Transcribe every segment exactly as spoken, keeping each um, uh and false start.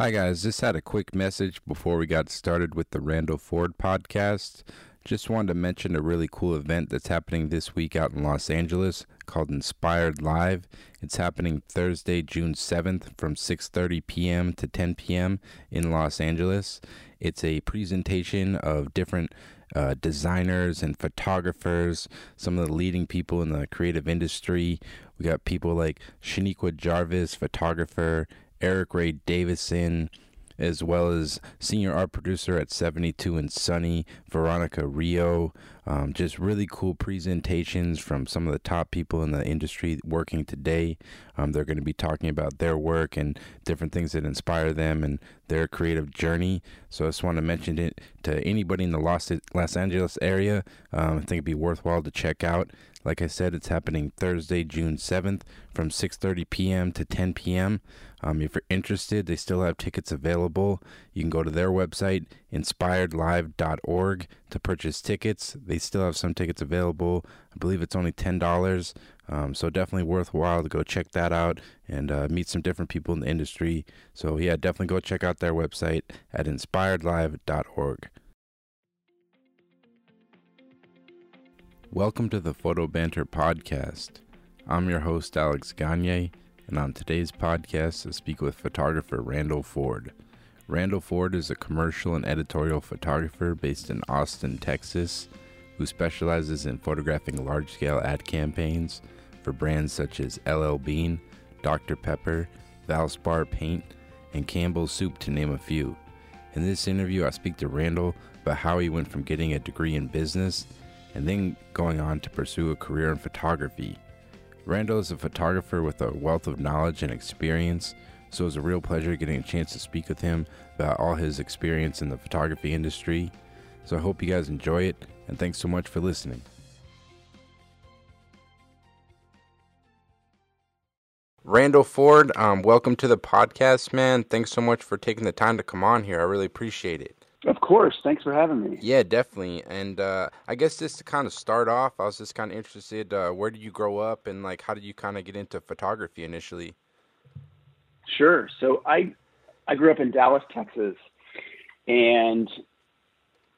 Hi guys, just had a quick message before we got started with the Randal Ford podcast. Just wanted to mention a really cool event that's happening this week out in Los Angeles called Inspired Live. It's happening Thursday, June seventh from six thirty p m to ten p m in Los Angeles. It's a presentation of different Uh, designers and photographers, some of the leading people in the creative industry. We got people like Shaniqua Jarvis, photographer, Eric Ray Davison, as well as senior art producer at seventy-two and Sunny, Veronica Rio. Um, just really cool presentations from some of the top people in the industry working today. Um, they're going to be talking about their work and different things that inspire them and their creative journey. So I just want to mention it to anybody in the Los, Los Angeles area. Um, I think it'd be worthwhile to check out. Like I said, it's happening Thursday, June seventh from six thirty p m to ten p m Um, if you're interested, they still have tickets available. You can go to their website, inspired live dot org, to purchase tickets. They still have some tickets available. I believe it's only ten dollars. Um, so definitely worthwhile to go check that out and uh, meet some different people in the industry. So yeah, definitely go check out their website at inspired live dot org. Welcome to the Photo Banter Podcast. I'm your host, Alex Gagne, and on today's podcast, I speak with photographer Randal Ford. Randal Ford is a commercial and editorial photographer based in Austin, Texas, who specializes in photographing large-scale ad campaigns for brands such as L L. Bean, Doctor Pepper, Valspar Paint, and Campbell's Soup, to name a few. In this interview, I speak to Randal about how he went from getting a degree in business and then going on to pursue a career in photography. Randal is a photographer with a wealth of knowledge and experience, so it was a real pleasure getting a chance to speak with him about all his experience in the photography industry. So I hope you guys enjoy it, and thanks so much for listening. Randal Ford, um, welcome to the podcast, man. Thanks so much for taking the time to come on here. I really appreciate it. Of course. Thanks for having me. Yeah, definitely. And uh, I guess just to kind of start off, I was just kind of interested, uh, where did you grow up and like how did you kind of get into photography initially? Sure. So I I grew up in Dallas, Texas. And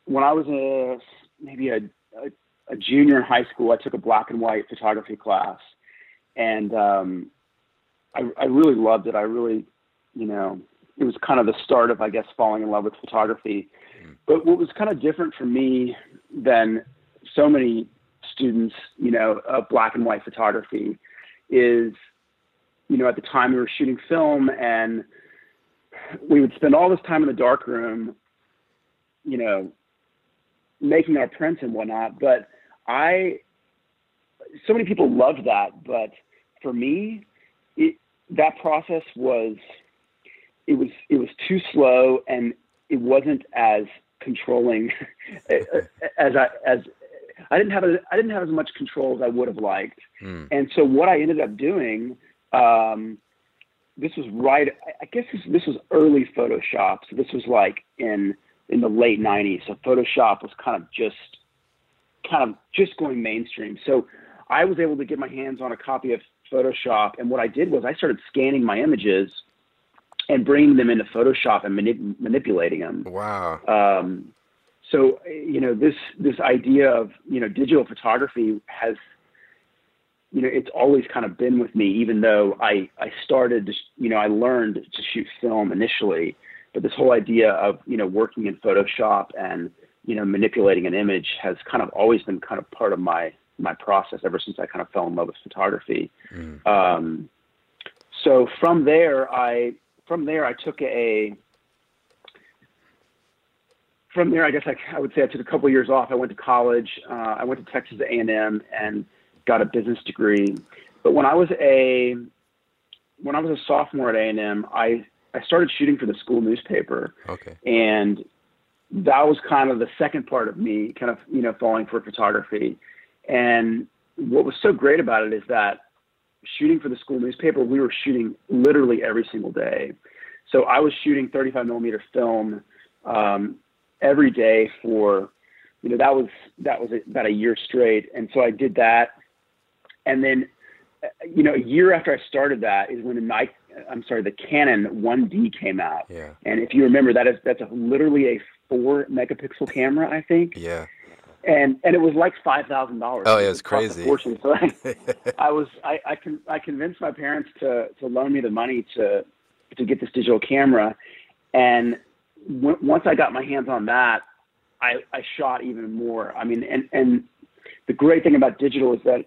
when I was a, maybe a, a, a junior in high school, I took a black and white photography class. And um, I, I really loved it. I really, you know... it was kind of the start of, I guess, falling in love with photography. But what was kind of different for me than so many students, you know, of black and white photography is, you know, at the time we were shooting film and we would spend all this time in the darkroom, you know, making our prints and whatnot. But I, so many people loved that. But for me, it, that process was, it was it was too slow and it wasn't as controlling as I as I didn't have a, I didn't have as much control as I would have liked. Mm. And so what I ended up doing, um, this was right I guess this, this was early Photoshop. So this was like in in the late nineties. So Photoshop was kind of just kind of just going mainstream. So I was able to get my hands on a copy of Photoshop, and what I did was I started scanning my images and bringing them into Photoshop and manip- manipulating them. Wow. Um, so, you know, this, this idea of, you know, digital photography has, you know, it's always kind of been with me, even though I, I started, to, you know, I learned to shoot film initially, but this whole idea of, you know, working in Photoshop and, you know, manipulating an image has kind of always been kind of part of my, my process ever since I kind of fell in love with photography. Mm. Um, so from there, I, From there, I took a, from there, I guess I, I would say I took a couple of years off. I went to college. Uh, I went to Texas A and M and got a business degree. But when I was a, when I was a sophomore at A and M, I, I started shooting for the school newspaper. Okay. And that was kind of the second part of me kind of, you know, falling for photography. And what was so great about it is that shooting for the school newspaper, we were shooting literally every single day. So I was shooting thirty-five millimeter film um, every day for, you know, that was, that was about a year straight. And so I did that. And then, you know, a year after I started that is when the Nike, I'm sorry, the Canon one D came out. Yeah. And if you remember, that is, that's a, literally a four megapixel camera, I think. Yeah. And and it was like five thousand dollars. Oh, yeah, it was crazy. Fortune. So I, I was I I, con, I convinced my parents to to loan me the money to to get this digital camera, and w- once I got my hands on that, I I shot even more. I mean, and and the great thing about digital is that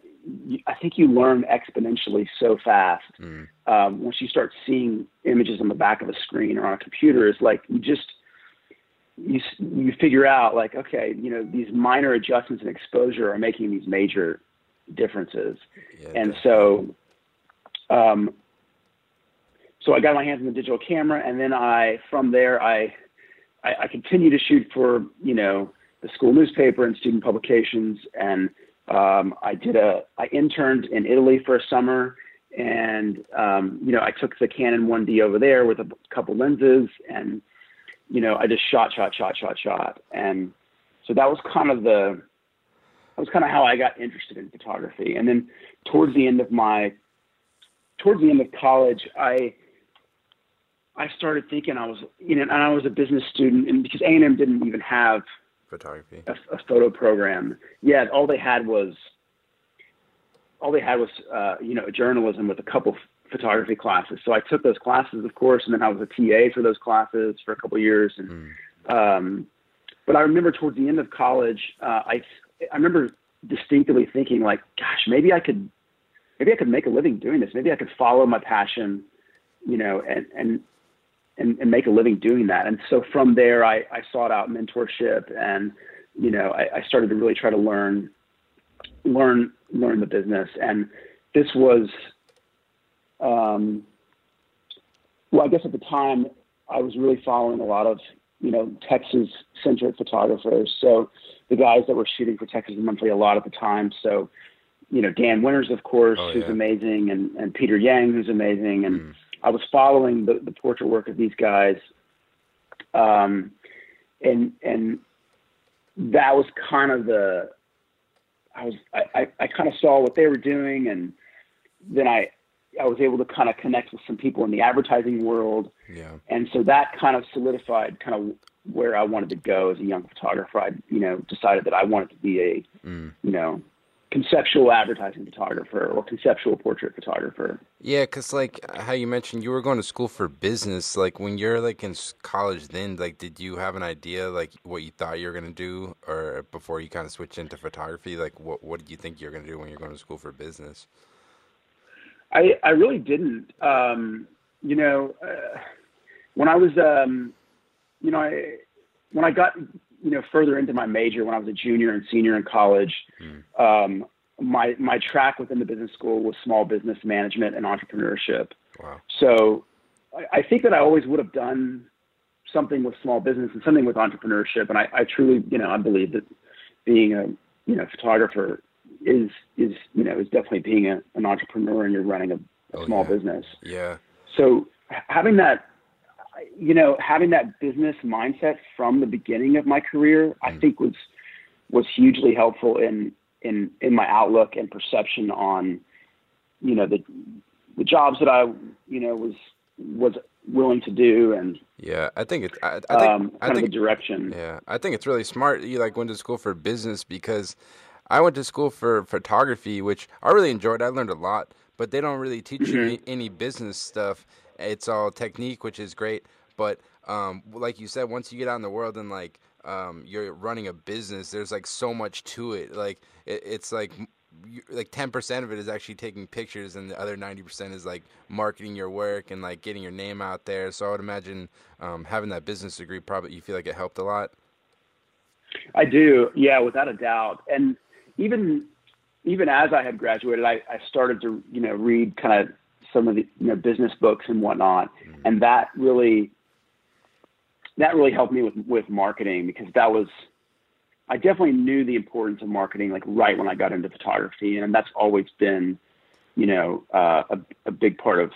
you, I think you learn exponentially so fast. Mm. Um, once you start seeing images on the back of a screen or on a computer, it's like you just. You you figure out, like, okay, you know, these minor adjustments in exposure are making these major differences. Yeah, and definitely. so um, so I got my hands on the digital camera, and then I, from there, I, I, I continued to shoot for, you know, the school newspaper and student publications. And um, I did a, I interned in Italy for a summer, and, um, you know, I took the Canon one D over there with a couple lenses, and you know, I just shot, shot, shot, shot, shot. And so that was kind of the, that was kind of how I got interested in photography. And then towards the end of my, towards the end of college, I, I started thinking I was, you know, and I was a business student, and because A and M didn't even have photography, a, a photo program. Yeah. All they had was, all they had was, uh, you know, journalism with a couple photography classes. So I took those classes, of course, and then I was a T A for those classes for a couple of years. And, mm. um, but I remember towards the end of college, uh, I, I remember distinctly thinking, like, gosh, maybe I could, maybe I could make a living doing this. Maybe I could follow my passion, you know, and, and, and, and make a living doing that. And so from there, I, I sought out mentorship, and, you know, I, I started to really try to learn, learn, learn the business. And this was, Um, well, I guess at the time I was really following a lot of, you know, Texas centric photographers. So the guys that were shooting for Texas Monthly a lot at the time. So, you know, Dan Winters, of course, oh, yeah. who's amazing, and, and Peter Yang, who's amazing. And mm. I was following the, the portrait work of these guys. Um, and, and that was kind of the, I was, I, I, I kind of saw what they were doing. And then I, I was able to kind of connect with some people in the advertising world. Yeah. And so that kind of solidified kind of where I wanted to go as a young photographer. I, you know, decided that I wanted to be a, mm. you know, conceptual advertising photographer or conceptual portrait photographer. Yeah. 'Cause like how you mentioned, you were going to school for business. Like when you're like in college then, like, did you have an idea, like what you thought you were going to do, or before you kind of switched into photography? Like what, what did you think you were going to do when you're going to school for business? I, I really didn't, um, you know, uh, when I was, um, you know, I, when I got, you know, further into my major, when I was a junior and senior in college, mm. um, my, my track within the business school was small business management and entrepreneurship. Wow. So I, I think that I always would have done something with small business and something with entrepreneurship. And I, I truly, you know, I believe that being a, you know, photographer is, is, you know, is definitely being a, an entrepreneur, and you're running a, a oh, small yeah. business. Yeah. So having that, you know, having that business mindset from the beginning of my career, mm. I think was, was hugely helpful in, in, in my outlook and perception on, you know, the, the jobs that I, you know, was, was willing to do. And yeah, I think it's, I, I think, um, kind I think, of the direction. Yeah. I think it's really smart that you like went to school for business, because I went to school for photography, which I really enjoyed. I learned a lot, but they don't really teach mm-hmm. you any business stuff. It's all technique, which is great. But um, like you said, once you get out in the world and like um, you're running a business, there's like so much to it. Like it, it's like like ten percent of it is actually taking pictures, and the other ninety percent is like marketing your work and like getting your name out there. So I would imagine um, having that business degree, probably you feel like it helped a lot. I do. Yeah, without a doubt. And Even, even as I had graduated, I, I started to, you know, read kind of some of the, you know, business books and whatnot. Mm-hmm. And that really, that really helped me with, with marketing, because that was, I definitely knew the importance of marketing, like right when I got into photography. And that's always been, you know, uh, a, a big part of,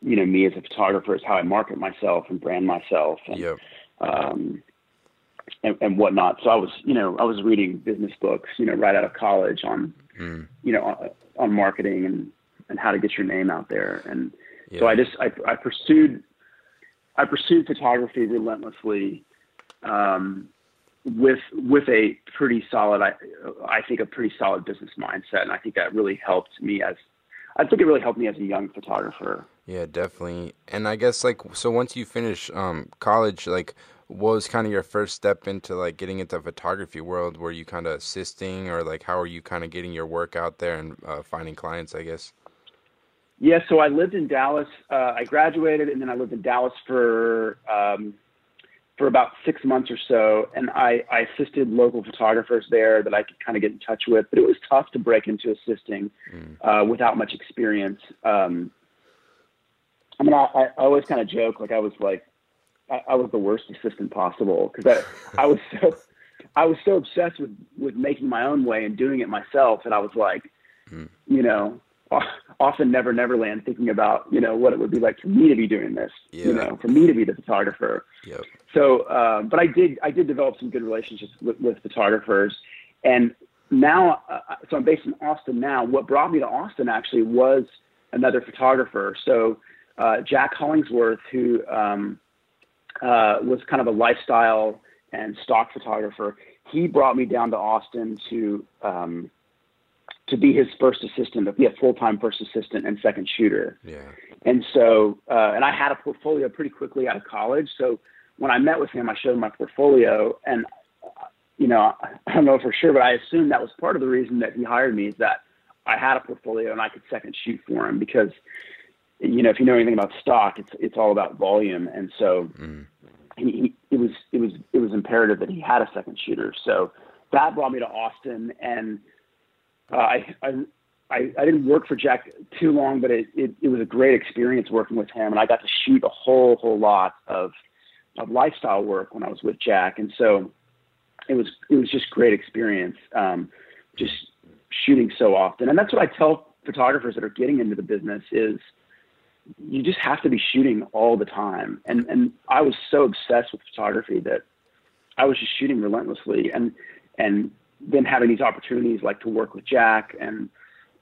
you know, me as a photographer, is how I market myself and brand myself. And, yep. um, And, and whatnot. So I was, you know, I was reading business books, you know, right out of college on, mm. you know, on, on marketing and, and how to get your name out there. And Yeah. So I just, I, I pursued, I pursued photography relentlessly, um, with, with a pretty solid, I, I think a pretty solid business mindset. And I think that really helped me as, I think it really helped me as a young photographer. Yeah, definitely. And I guess like, so once you finish, um, college, like, what was kind of your first step into like getting into the photography world? Were you kind of assisting, or like, how are you kind of getting your work out there and uh, finding clients, I guess? Yeah. So I lived in Dallas. Uh, I graduated and then I lived in Dallas for, um, for about six months or so. And I, I assisted local photographers there that I could kind of get in touch with, but it was tough to break into assisting, mm. uh, without much experience. Um, I mean, I, I always kind of joke, like I was like, I was the worst assistant possible because I, I was so I was so obsessed with, with making my own way and doing it myself. And I was like, mm. you know, often Never Neverland, thinking about, you know, what it would be like for me to be doing this, yeah. you know, for me to be the photographer. Yep. So, um, but I did I did develop some good relationships with, with photographers. And now, uh, so I'm based in Austin now. What brought me to Austin actually was another photographer. So uh, Jack Hollingsworth, who um, – uh, was kind of a lifestyle and stock photographer. He brought me down to Austin to, um, to be his first assistant, to be a full-time first assistant and second shooter. Yeah. And so, uh, and I had a portfolio pretty quickly out of college. So when I met with him, I showed him my portfolio, and, you know, I don't know for sure, but I assume that was part of the reason that he hired me, is that I had a portfolio and I could second shoot for him, because, you know, if you know anything about stock, it's, it's all about volume. And so mm. he, he, it was, it was, it was imperative that he had a second shooter. So that brought me to Austin, and uh, I, I, I, I didn't work for Jack too long, but it, it, it was a great experience working with him. And I got to shoot a whole, whole lot of, of lifestyle work when I was with Jack. And so it was, it was just great experience, um, just shooting so often. And that's what I tell photographers that are getting into the business is, you just have to be shooting all the time. And, and I was so obsessed with photography that I was just shooting relentlessly, and, and then having these opportunities like to work with Jack and,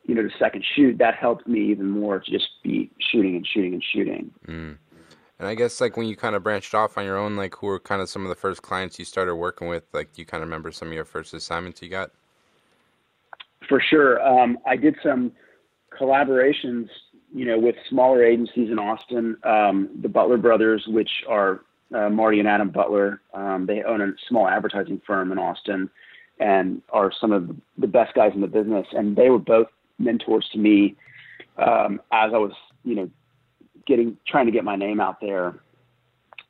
you know, to second shoot, that helped me even more to just be shooting and shooting and shooting. Mm. And I guess like when you kind of branched off on your own, like who were kind of some of the first clients you started working with? Like, do you kind of remember some of your first assignments you got? For sure. Um, I did some collaborations, you know, with smaller agencies in Austin, um, the Butler Brothers, which are uh, Marty and Adam Butler. Um, they own a small advertising firm in Austin and are some of the best guys in the business. And they were both mentors to me um, as I was, you know, getting, trying to get my name out there.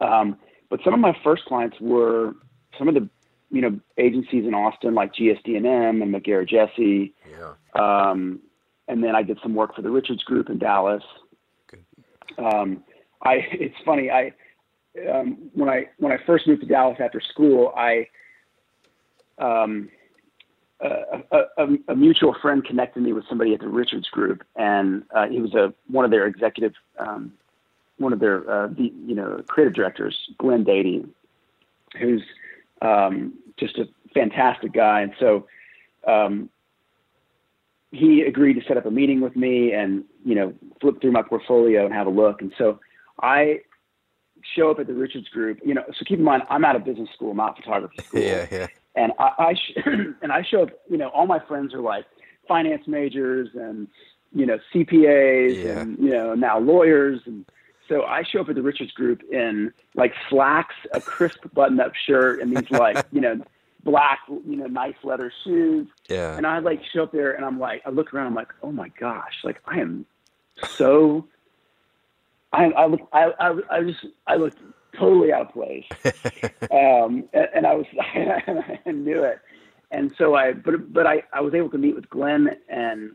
Um, but some of my first clients were some of the, you know, agencies in Austin, like G S D and M and McGarry Jesse. Yeah. Um, And then I did some work for the Richards Group in Dallas. Good. Um, I, it's funny. I, um, when I, when I first moved to Dallas after school, I, um, a, a, a mutual friend connected me with somebody at the Richards Group, and uh, he was a, one of their executive, um, one of their, uh, the, you know, creative directors, Glenn Dady, who's um, just a fantastic guy. And so, um, he agreed to set up a meeting with me and, you know, flip through my portfolio and have a look. And so I show up at the Richards Group, you know, so keep in mind, I'm out of business school, not photography school. Yeah, yeah. And I, I sh- and I show up, you know, all my friends are like finance majors and, you know, C P As yeah. and, you know, now lawyers. And so I show up at the Richards Group in like slacks, a crisp button up shirt, and these like, you know, black, you know, nice leather shoes. Yeah. And I like show up there and I'm like, I look around, I'm like, oh my gosh, like I am so, I, I look, I, I, I just, I looked totally out of place. um, and, and I was, I knew it. And so I, but, but I, I was able to meet with Glenn, and,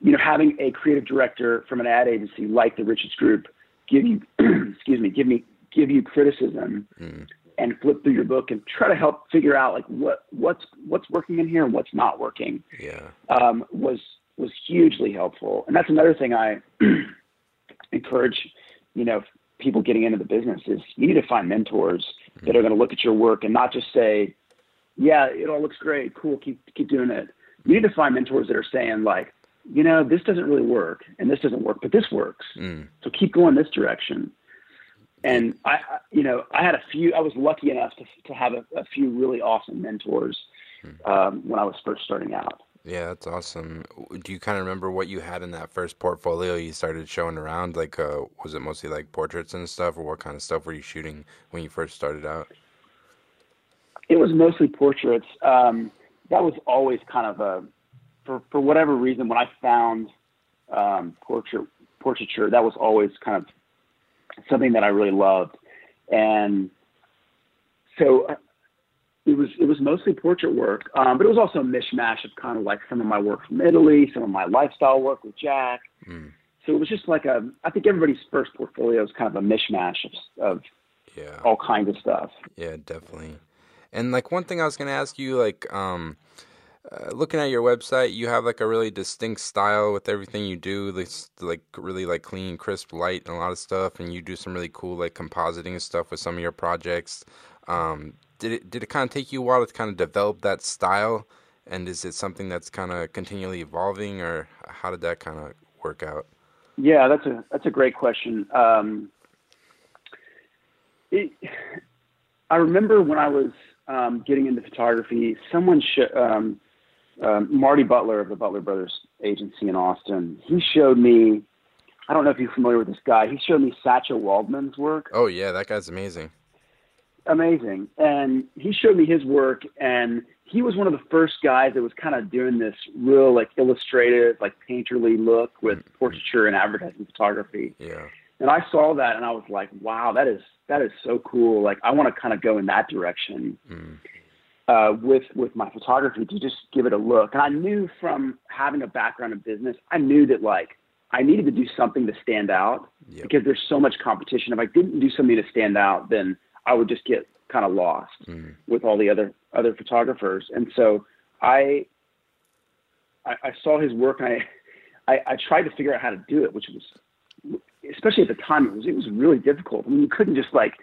you know, having a creative director from an ad agency like the Richards Group give you, excuse me, give me, give you criticism. Mm. And flip through your book and try to help figure out like what, what's, what's working in here and what's not working. Yeah. Um, was, was hugely helpful. And that's another thing I encourage, you know, people getting into the business is you need to find mentors mm-hmm. that are going to look at your work and not just say, yeah, it all looks great. Cool. Keep, keep doing it. You need to find mentors that are saying like, you know, this doesn't really work and this doesn't work, but this works. Mm. So keep going this direction. And I, you know, I had a few, I was lucky enough to, to have a, a few really awesome mentors um, when I was first starting out. Yeah, that's awesome. Do you kind of remember what you had in that first portfolio you started showing around? Like, uh, was it mostly like portraits and stuff, or what kind of stuff were you shooting when you first started out? It was mostly portraits. Um, that was always kind of a, for, for whatever reason, when I found um, portrait, portraiture, that was always kind of something that I really loved. And so it was, it was mostly portrait work. Um, but it was also a mishmash of kind of like some of my work from Italy, some of my lifestyle work with Jack. Mm. So it was just like a, I think everybody's first portfolio is kind of a mishmash of, of yeah. all kinds of stuff. Yeah, definitely. And like one thing I was going to ask you, like, um, Uh, looking at your website, you have like a really distinct style with everything you do. This like really like clean, crisp light and a lot of stuff. And you do some really cool like compositing stuff with some of your projects. Um, did it did it kind of take you a while to kind of develop that style? And is it something that's kind of continually evolving, or how did that kind of work out? Yeah, that's a that's a great question. Um, it, I remember when I was um, getting into photography, someone sh- um Um, Marty Butler of the Butler Brothers agency in Austin, he showed me, I don't know if you're familiar with this guy. He showed me Sacha Waldman's work. Oh yeah. That guy's amazing. Amazing. And he showed me his work, and he was one of the first guys that was kind of doing this real like illustrative, like painterly look with mm-hmm. portraiture and advertising photography. Yeah. And I saw that and I was like, wow, that is, that is so cool. Like I want to kind of go in that direction. Mm. Uh, with with my photography, to just give it a look. And I knew from having a background in business, I knew that like I needed to do something to stand out yep. because there's so much competition. If I didn't do something to stand out, then I would just get kind of lost mm. with all the other other photographers. And so I I, I saw his work, and I, I I tried to figure out how to do it, which was, especially at the time, it was it was really difficult. I mean, you couldn't just like,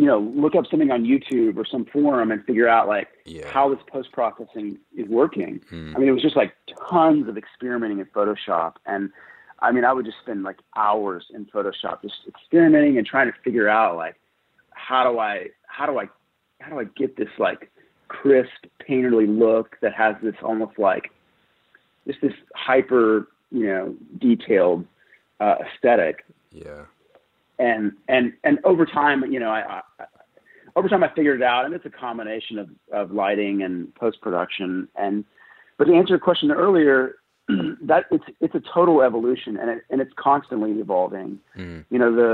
you know, look up something on YouTube or some forum and figure out like yeah. how this post-processing is working. Mm. I mean, it was just like tons of experimenting in Photoshop. And I mean, I would just spend like hours in Photoshop, just experimenting and trying to figure out like, how do I, how do I, how do I get this like crisp painterly look that has this almost like just this hyper, you know, detailed uh, aesthetic. Yeah. And, and, and over time, you know, I, I, over time I figured it out, and it's a combination of, of lighting and post-production. And, but to answer your question earlier, that it's, it's a total evolution, and it, and it's constantly evolving. Mm. You know, the,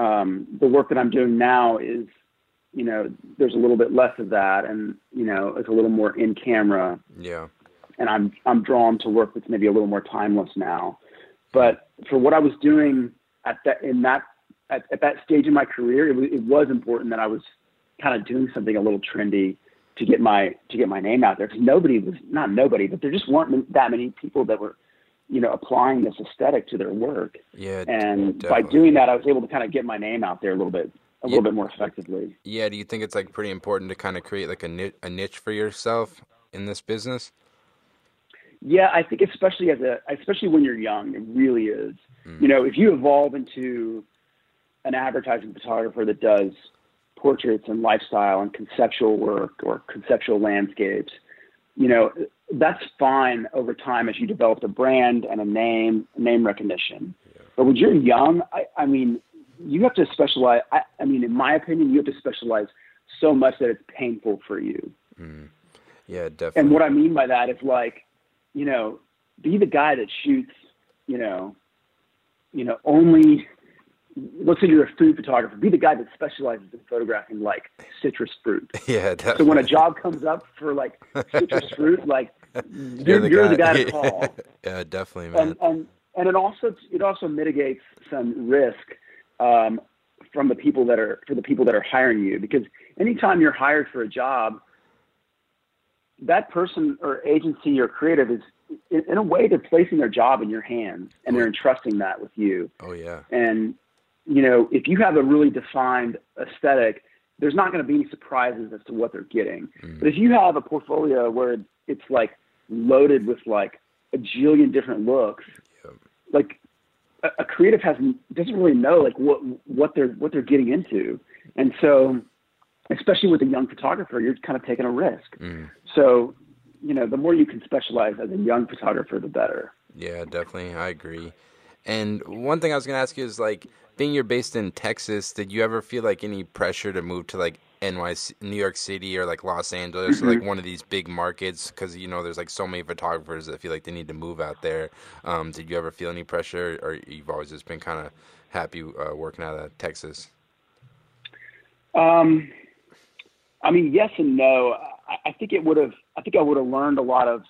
um, the work that I'm doing now is, you know, there's a little bit less of that, and, you know, it's a little more in camera. Yeah. And I'm, I'm drawn to work that's maybe a little more timeless now, but for what I was doing at that, in that, at, at that stage in my career, it, w- it was important that I was kind of doing something a little trendy to get my, to get my name out there. Cause nobody was, not nobody, but there just weren't that many people that were, you know, applying this aesthetic to their work. Yeah. And definitely. By doing that, I was able to kind of get my name out there a little bit, a yeah. little bit more effectively. Yeah. Do you think it's like pretty important to kind of create like a niche, a niche for yourself in this business? Yeah, I think especially as a, especially when you're young, it really is. Mm. You know, if you evolve into an advertising photographer that does portraits and lifestyle and conceptual work or conceptual landscapes, you know, that's fine over time as you develop a brand and a name, name recognition. Yeah. But when you're young, I, I mean, you have to specialize. I, I mean, in my opinion, you have to specialize so much that it's painful for you. Mm. Yeah, definitely. And what I mean by that is like, you know, be the guy that shoots, you know, you know, only, let's say you're a food photographer, be the guy that specializes in photographing like citrus fruit. Yeah. Definitely. So when a job comes up for like citrus fruit, like you're, you're, the, you're guy. the guy to call. Yeah, definitely, man. And, and, and it also, it also mitigates some risk, um, from the people that are, for the people that are hiring you, because anytime you're hired for a job, that person or agency or creative is in a way they're placing their job in your hands, and they're entrusting that with you. Oh yeah. And you know, if you have a really defined aesthetic, there's not going to be any surprises as to what they're getting. Mm. But if you have a portfolio where it's like loaded with like a jillion different looks. Yep. Like a, a creative has doesn't really know like what what they're what they're getting into, and so especially with a young photographer, you're kind of taking a risk. Mm. So, you know, the more you can specialize as a young photographer, the better. Yeah, definitely, I agree. And one thing I was going to ask you is, like, being you're based in Texas, did you ever feel like any pressure to move to like N Y C, New York City, or like Los Angeles, mm-hmm. or like one of these big markets? Because, you know, there's like so many photographers that feel like they need to move out there. Um, did you ever feel any pressure, or you've always just been kind of happy uh, working out of Texas? Um, I mean, yes and no. I, I think it would have. I think I would have learned a lot of,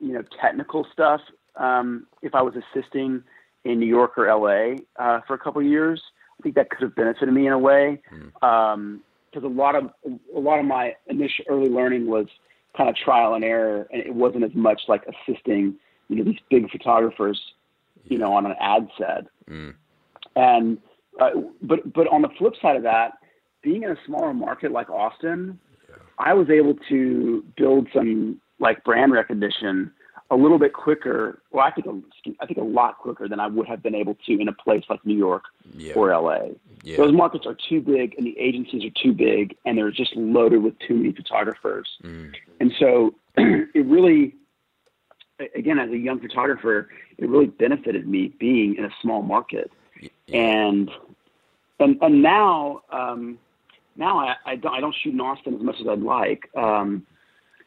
you know, technical stuff. Um, if I was assisting in New York or L A uh, for a couple of years, I think that could have benefited me in a way. Because um, a lot of a lot of my initial early learning was kind of trial and error, and it wasn't as much like assisting, you know, these big photographers, you know, on an ad set. Mm. And uh, but but on the flip side of that, being in a smaller market like Austin, yeah. I was able to build some like brand recognition a little bit quicker, well, I think a, I think a lot quicker than I would have been able to in a place like New York yeah. or L A. Yeah. Those markets are too big, and the agencies are too big, and they're just loaded with too many photographers. Mm. And so it really, again, as a young photographer, it really benefited me being in a small market. Yeah. And, and and now, um, now I, I don't I don't shoot in Austin as much as I'd like. Um,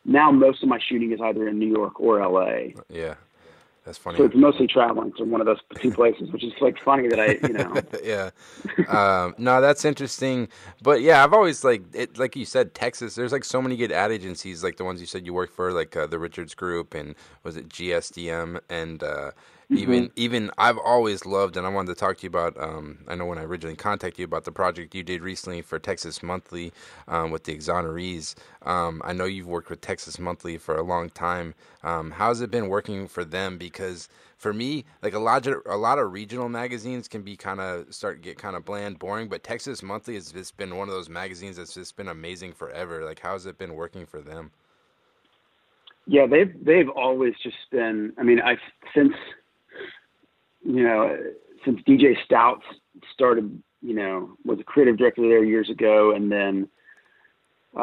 Now most of my shooting is either in New York or L A. Yeah, that's funny. So it's mostly traveling to one of those two places, which is like funny that I, you know. yeah. Um, no, that's interesting. But yeah, I've always like, it, like you said, Texas. There's like so many good ad agencies, like the ones you said you work for, like uh, the Richards Group and was it G S D and M and. Uh, Even, mm-hmm. even I've always loved, and I wanted to talk to you about, um, I know when I originally contacted you about the project you did recently for Texas Monthly um, with the Exonerees. Um, I know you've worked with Texas Monthly for a long time. Um, how's it been working for them? Because for me, like a lot of, a lot of regional magazines can be kind of, start get kind of bland, boring, but Texas Monthly has just been one of those magazines that's just been amazing forever. Like, how's it been working for them? Yeah, they've, they've always just been, I mean, I've since... you know, since D J Stout started, you know, was a creative director there years ago, and then,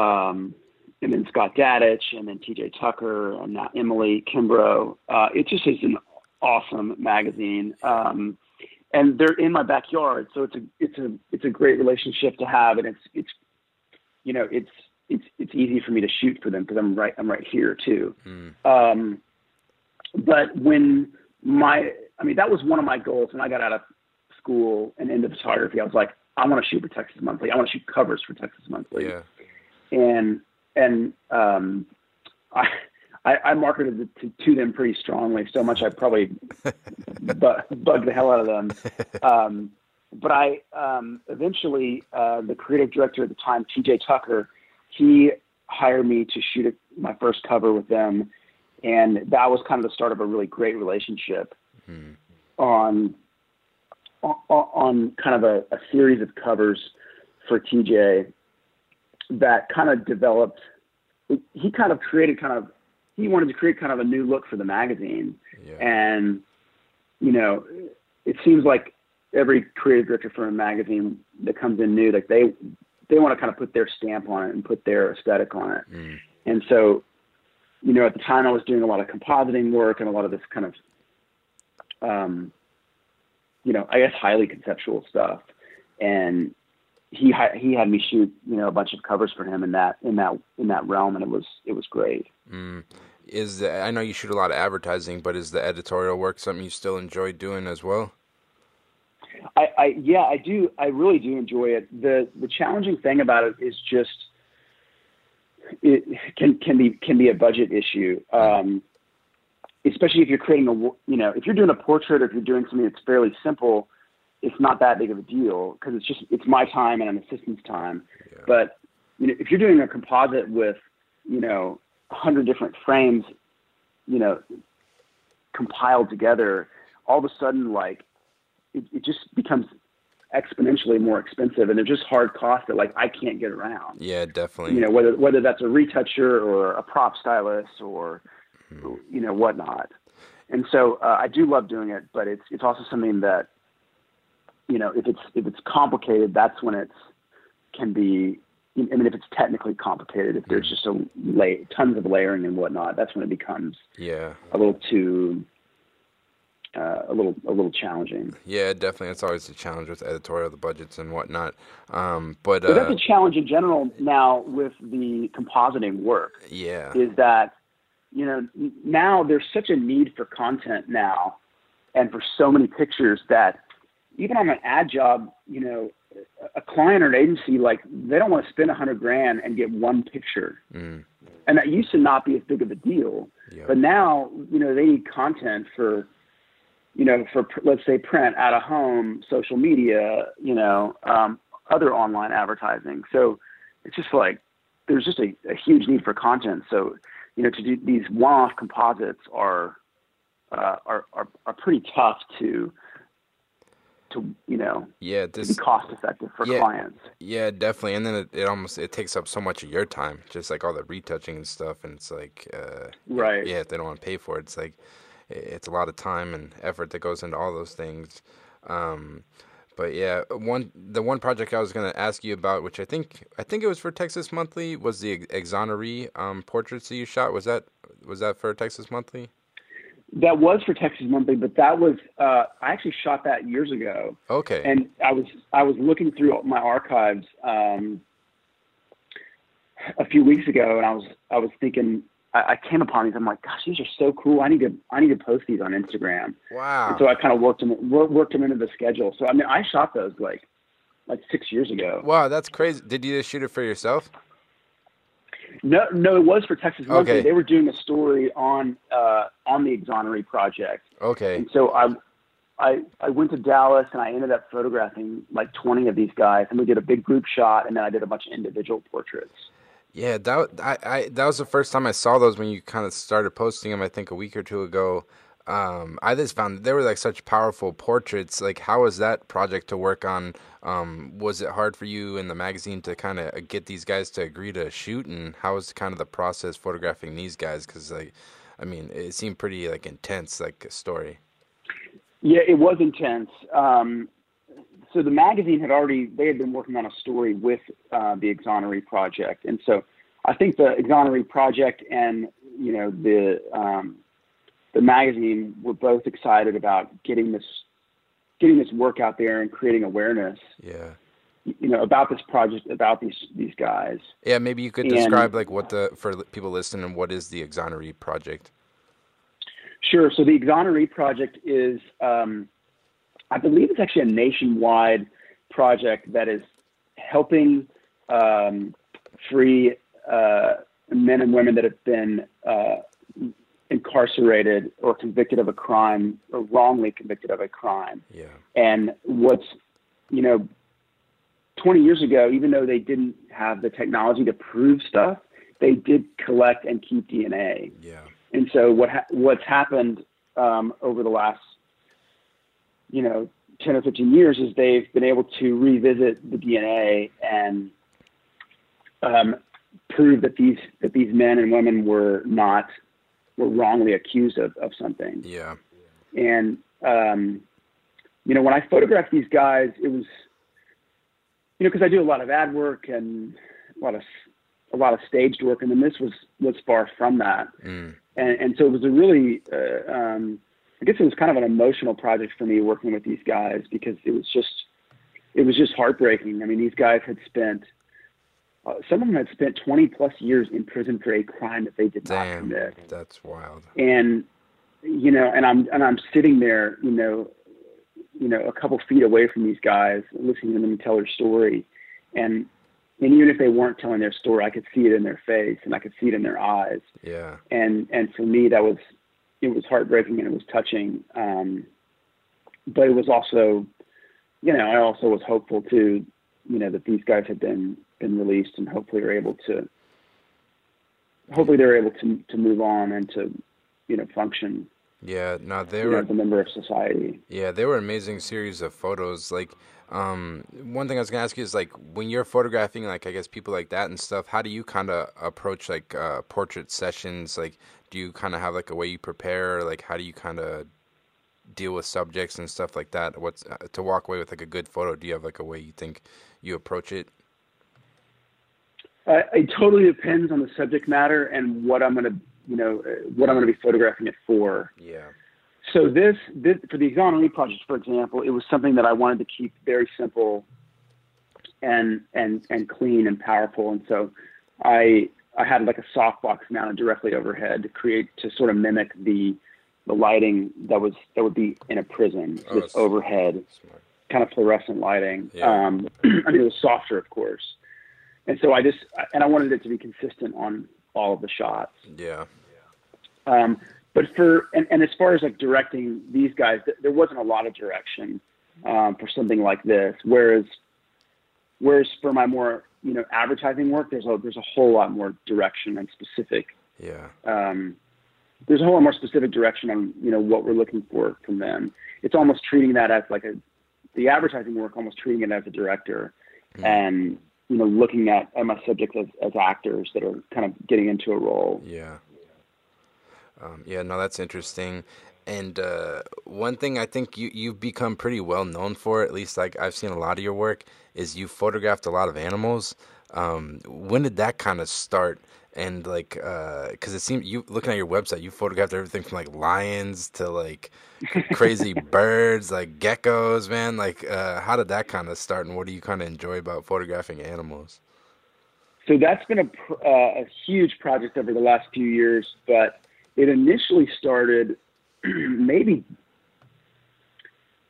um, and then Scott Dadich, and then T J Tucker, and now Emily Kimbrough. Uh, it just is an awesome magazine, um, and they're in my backyard, so it's a it's a it's a great relationship to have, and it's it's you know it's it's it's easy for me to shoot for them because I'm right I'm right here too. Mm. Um, but when my I mean, that was one of my goals when I got out of school and into photography. I was like, I want to shoot for Texas Monthly. I want to shoot covers for Texas Monthly. Yeah. And and um, I, I I marketed it to, to them pretty strongly, so much I probably bu- bugged the hell out of them. Um, but I um, eventually, uh, the creative director at the time, T J Tucker, he hired me to shoot a, my first cover with them. And that was kind of the start of a really great relationship. Hmm. On, on on kind of a, a series of covers for T J that kind of developed. He kind of created kind of he wanted to create kind of a new look for the magazine, yeah. and you know, it seems like every creative director for a magazine that comes in new, like they they want to kind of put their stamp on it and put their aesthetic on it, hmm. and so you know, at the time I was doing a lot of compositing work and a lot of this kind of um, you know, I guess highly conceptual stuff. And he, he had me shoot, you know, a bunch of covers for him in that, in that, in that realm. And it was, it was great. Mm. Is the, I know you shoot a lot of advertising, but is the editorial work something you still enjoy doing as well? I, I, yeah, I do. I really do enjoy it. The, the challenging thing about it is just, it can, can be, can be a budget issue. Um, especially if you're creating a, you know, if you're doing a portrait or if you're doing something that's fairly simple, it's not that big of a deal because it's just, it's my time and an assistant's time. Yeah. But, you know, if you're doing a composite with, you know, a hundred different frames, you know, compiled together, all of a sudden, like, it, it just becomes exponentially more expensive, and they're just hard costs that like I can't get around. Yeah, definitely. You know, whether, whether that's a retoucher or a prop stylist or, you know, whatnot. And so uh, I do love doing it, but it's it's also something that, you know, if it's if it's complicated, that's when it's can be. I mean, if it's technically complicated, if there's just a lay, tons of layering and whatnot, that's when it becomes yeah a little too uh, a little a little challenging. Yeah, definitely. It's always a challenge with editorial, the budgets and whatnot. Um, but so uh, that's a challenge in general now with the compositing work. Yeah, is that you know now there's such a need for content now, and for so many pictures that even on an ad job, you know. A client or an agency, like they don't want to spend a hundred grand and get one picture. Mm. And that used to not be as big of a deal, yep. But now, you know, they need content for, you know, for let's say print, out of home, social media, you know, um, other online advertising. So it's just like, there's just a, a huge need for content. So, you know, to do these one-off composites are, uh, are, are, are pretty tough to, to, you know, yeah, this, to be cost effective for yeah, clients. Yeah, definitely. And then it, it almost, it takes up so much of your time, just like all the retouching and stuff. And it's like, uh, right. Yeah. If they don't want to pay for it, it's like, it's a lot of time and effort that goes into all those things. Um, but yeah, one, the one project I was going to ask you about, which I think, I think it was for Texas Monthly, was the Exoneree um, portraits that you shot. Was that, was that for Texas Monthly? That was for Texas Monthly, but that was, uh, I actually shot that years ago. Okay. And I was, I was looking through my archives, um, a few weeks ago, and I was, I was thinking, I, I came upon these. I'm like, gosh, these are so cool. I need to, I need to post these on Instagram. Wow. And so I kind of worked them, worked them into the schedule. So, I mean, I shot those like, like six years ago. Wow. That's crazy. Did you just shoot it for yourself? No, no, it was for Texas Monthly. Okay. They were doing a story on uh, on the Exoneree Project. Okay. And so I, I, I went to Dallas, and I ended up photographing like twenty of these guys, and we did a big group shot, and then I did a bunch of individual portraits. Yeah, that I, I that was the first time I saw those when you kind of started posting them. I think a week or two ago. Um, I just found that they were like such powerful portraits. Like, how was that project to work on? Um, was it hard for you in the magazine to kind of get these guys to agree to shoot? And how was kind of the process photographing these guys? Because, like, I mean, it seemed pretty like intense, like a story. Yeah, it was intense. Um, so the magazine had already they had been working on a story with uh, the Exoneree Project, and so I think the Exoneree Project and you know the um, the magazine were both excited about getting this, getting this work out there and creating awareness, yeah, you know, about this project, about these, these guys. Yeah. Maybe you could and, describe like what the, for people listening, what is the Exoneree Project? Sure. So the Exoneree Project is, um, I believe it's actually a nationwide project that is helping, um, free, uh, men and women that have been, uh, incarcerated or convicted of a crime or wrongly convicted of a crime. Yeah. And what's, you know, twenty years ago, even though they didn't have the technology to prove stuff, they did collect and keep D N A. Yeah. And so what, ha- what's happened, um, over the last, you know, ten or fifteen years is they've been able to revisit the D N A and, um, prove that these, that these men and women were not, were wrongly accused of, of something. Yeah. And, um, you know, when I photographed these guys, it was, you know, cause I do a lot of ad work and a lot of, a lot of staged work. And then this was, was far from that. Mm. And, and so it was a really, uh, um, I guess it was kind of an emotional project for me working with these guys because it was just, it was just heartbreaking. I mean, these guys had spent, Uh, some of them had spent twenty plus years in prison for a crime that they did Damn, not commit. That's wild. And, you know, and I'm, and I'm sitting there, you know, you know, a couple feet away from these guys, listening to them tell their story. And, and even if they weren't telling their story, I could see it in their face and I could see it in their eyes. Yeah. And, and for me, that was, it was heartbreaking and it was touching. Um, but it was also, you know, I also was hopeful too, you know, that these guys had been, been released and hopefully are able to, hopefully they're able to, to move on and to, you know, function. Yeah, no, they were as a member of society. Yeah, they were an amazing series of photos. Like, um, one thing I was gonna ask you is, like, when you're photographing, like, I guess people like that and stuff, how do you kind of approach like uh, portrait sessions? Like, do you kind of have like a way you prepare? Or, like, how do you kind of deal with subjects and stuff like that? What's uh, to walk away with like a good photo? Do you have like a way you think you approach it? Uh, it totally depends on the subject matter and what I'm gonna. you know, what I'm going to be photographing it for. Yeah. So this, this for the Exoneree Project, for example, it was something that I wanted to keep very simple and, and, and clean and powerful. And so I, I had like a softbox mounted directly overhead to create, to sort of mimic the, the lighting that was, that would be in a prison, oh, this overhead smart. kind of fluorescent lighting. Yeah. Um, I mean, it was softer, of course. And so I just, and I wanted it to be consistent on all of the shots. Yeah. Um, but for, and, and as far as like directing these guys, th- there wasn't a lot of direction, um, for something like this. Whereas, whereas for my more, you know, advertising work, there's a, there's a whole lot more direction and specific. Yeah. Um, there's a whole lot more specific direction on, you know, what we're looking for from them. It's almost treating that as like a, the advertising work, almost treating it as a director. Mm. And, you know, looking at, at my subjects as, as actors that are kind of getting into a role. Yeah. Um, yeah, no, that's interesting. And uh, one thing I think you, you've become pretty well known for, at least like I've seen a lot of your work, is you photographed a lot of animals. Um, when did that kind of start? And like, because uh, it seemed, you looking at your website, you photographed everything from like lions to like crazy birds, like geckos, man. Like, uh, how did that kind of start, and what do you kind of enjoy about photographing animals? So that's been a, uh, a huge project over the last few years, but it initially started maybe,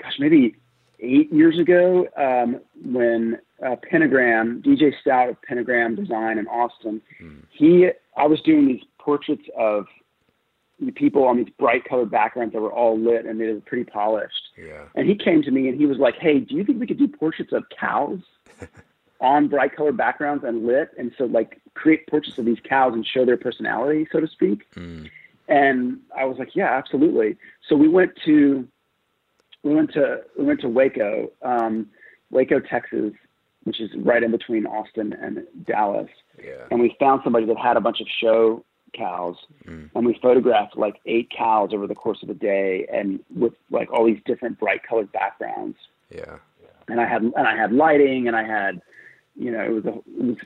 gosh, maybe eight years ago um, when uh, Pentagram, D J Stout of Pentagram Design in Austin, mm. he, I was doing these portraits of people on these bright colored backgrounds that were all lit and they were pretty polished. Yeah. And he came to me and he was like, "Hey, do you think we could do portraits of cows on bright colored backgrounds and lit? And so like create portraits of these cows and show their personality, so to speak." Mm. And I was like, "Yeah, absolutely." So we went to, we went to, we went to Waco, um, Waco, Texas, which is right in between Austin and Dallas. Yeah. And we found somebody that had a bunch of show cows, mm. and we photographed like eight cows over the course of the day, and with like all these different bright colored backgrounds. Yeah. yeah. And I had, and I had lighting, and I had, you know, it was, a, it was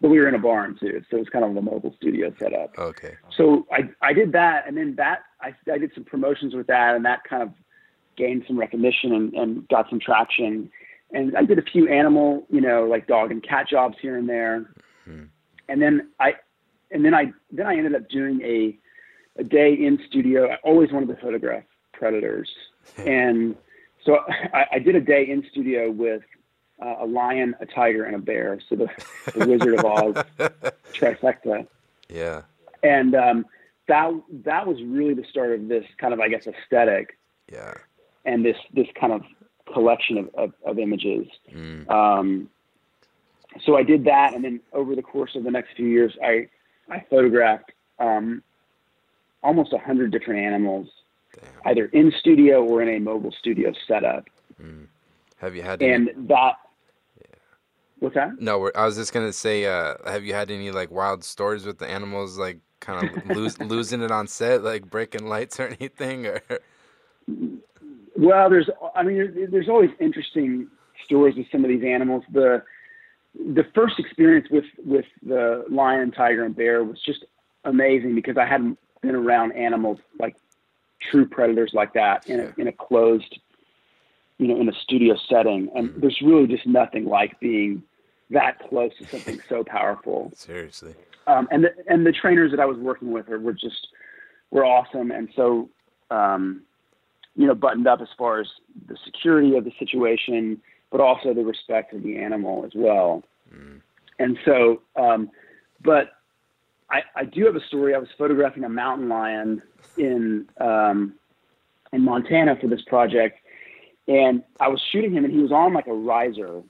but we were in a barn too, so it was kind of a mobile studio setup. Okay. So I, I did that, and then that I, I did some promotions with that, and that kind of gained some recognition and, and got some traction. And I did a few animal, you know, like dog and cat jobs here and there. Mm-hmm. And then I, and then I, then I ended up doing a, a day in studio. I always wanted to photograph predators, and so I, I did a day in studio with Uh, a lion, a tiger, and a bear. So the, the Wizard of Oz trifecta. Yeah. And um, that that was really the start of this kind of, I guess, aesthetic. Yeah. And this this kind of collection of, of, of images. Mm. Um, so I did that, and then over the course of the next few years, I I photographed um, almost a hundred different animals, Damn. either in studio or in a mobile studio setup. Mm. Have you had and any... that? Yeah. What's that? No, we're, I was just gonna say, uh, have you had any like wild stories with the animals, like kind of lose, losing it on set, like breaking lights or anything? Or... Well, there's, I mean, there's always interesting stories with some of these animals. The the first experience with with the lion, tiger, and bear was just amazing because I hadn't been around animals like true predators like that in yeah. a, in a closed. you know, in a studio setting. And mm. there's really just nothing like being that close to something so powerful. Seriously. Um, and, the, and the trainers that I was working with are, were just, were awesome. And so, um, you know, buttoned up as far as the security of the situation, but also the respect of the animal as well. Mm. And so, um, but I, I do have a story. I was photographing a mountain lion in, um, in Montana for this project. And I was shooting him, and he was on like a riser,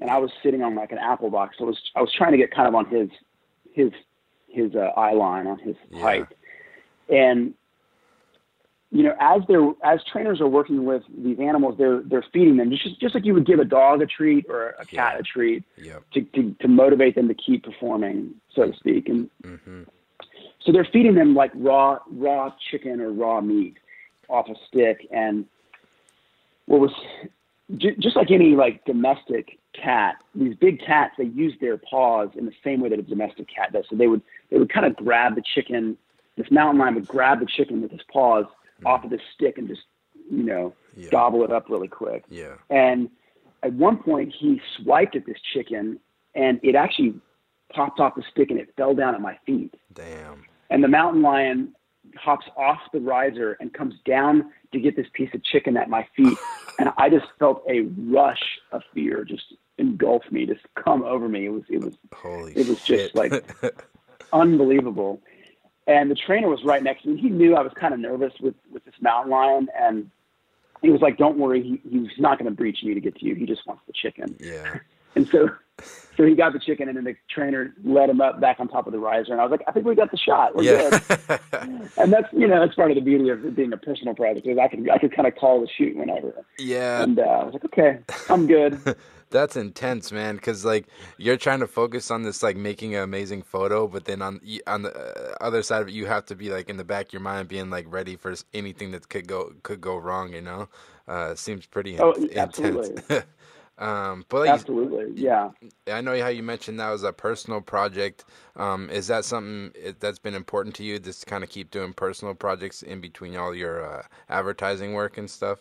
and I was sitting on like an apple box. So I was I was trying to get kind of on his his his uh, eye line, on his yeah. height, and you know, as they're as trainers are working with these animals, they're they're feeding them just just like you would give a dog a treat or a cat yeah. a treat yep. to, to to motivate them to keep performing, so to speak. And mm-hmm. so they're feeding them like raw raw chicken or raw meat off a stick. And what was j- just like any like domestic cat, these big cats, they use their paws in the same way that a domestic cat does. So they would they would kind of grab the chicken. This mountain lion would grab the chicken with his paws off of this stick and just, you know, yeah. gobble it up really quick. Yeah. And at one point he swiped at this chicken and it actually popped off the stick and it fell down at my feet. Damn. And the mountain lion hops off the riser and comes down to get this piece of chicken at my feet. And I just felt a rush of fear just engulf me, just come over me. It was, it was, Holy it was shit. just like unbelievable. And the trainer was right next to me. He knew I was kind of nervous with, with this mountain lion. And he was like, don't worry. He, he's not going to breach you to get to you. He just wants the chicken. Yeah. And so so he got the chicken, and then the trainer led him up back on top of the riser. And I was like, I think we got the shot. We're yeah. good. And that's, you know, that's part of the beauty of it being a personal project, is I could, I could kind of call the shoot whenever. Yeah. And uh, I was like, okay, I'm good. That's intense, man, because, like, you're trying to focus on this, like, making an amazing photo, but then on on the uh, other side of it, you have to be, like, in the back of your mind being, like, ready for anything that could go could go wrong, you know? Uh, seems pretty in- oh, absolutely. intense. um, but like, absolutely, yeah. I know how you mentioned that was a personal project. Um, is that something that's been important to you, just to kind of keep doing personal projects in between all your uh, advertising work and stuff?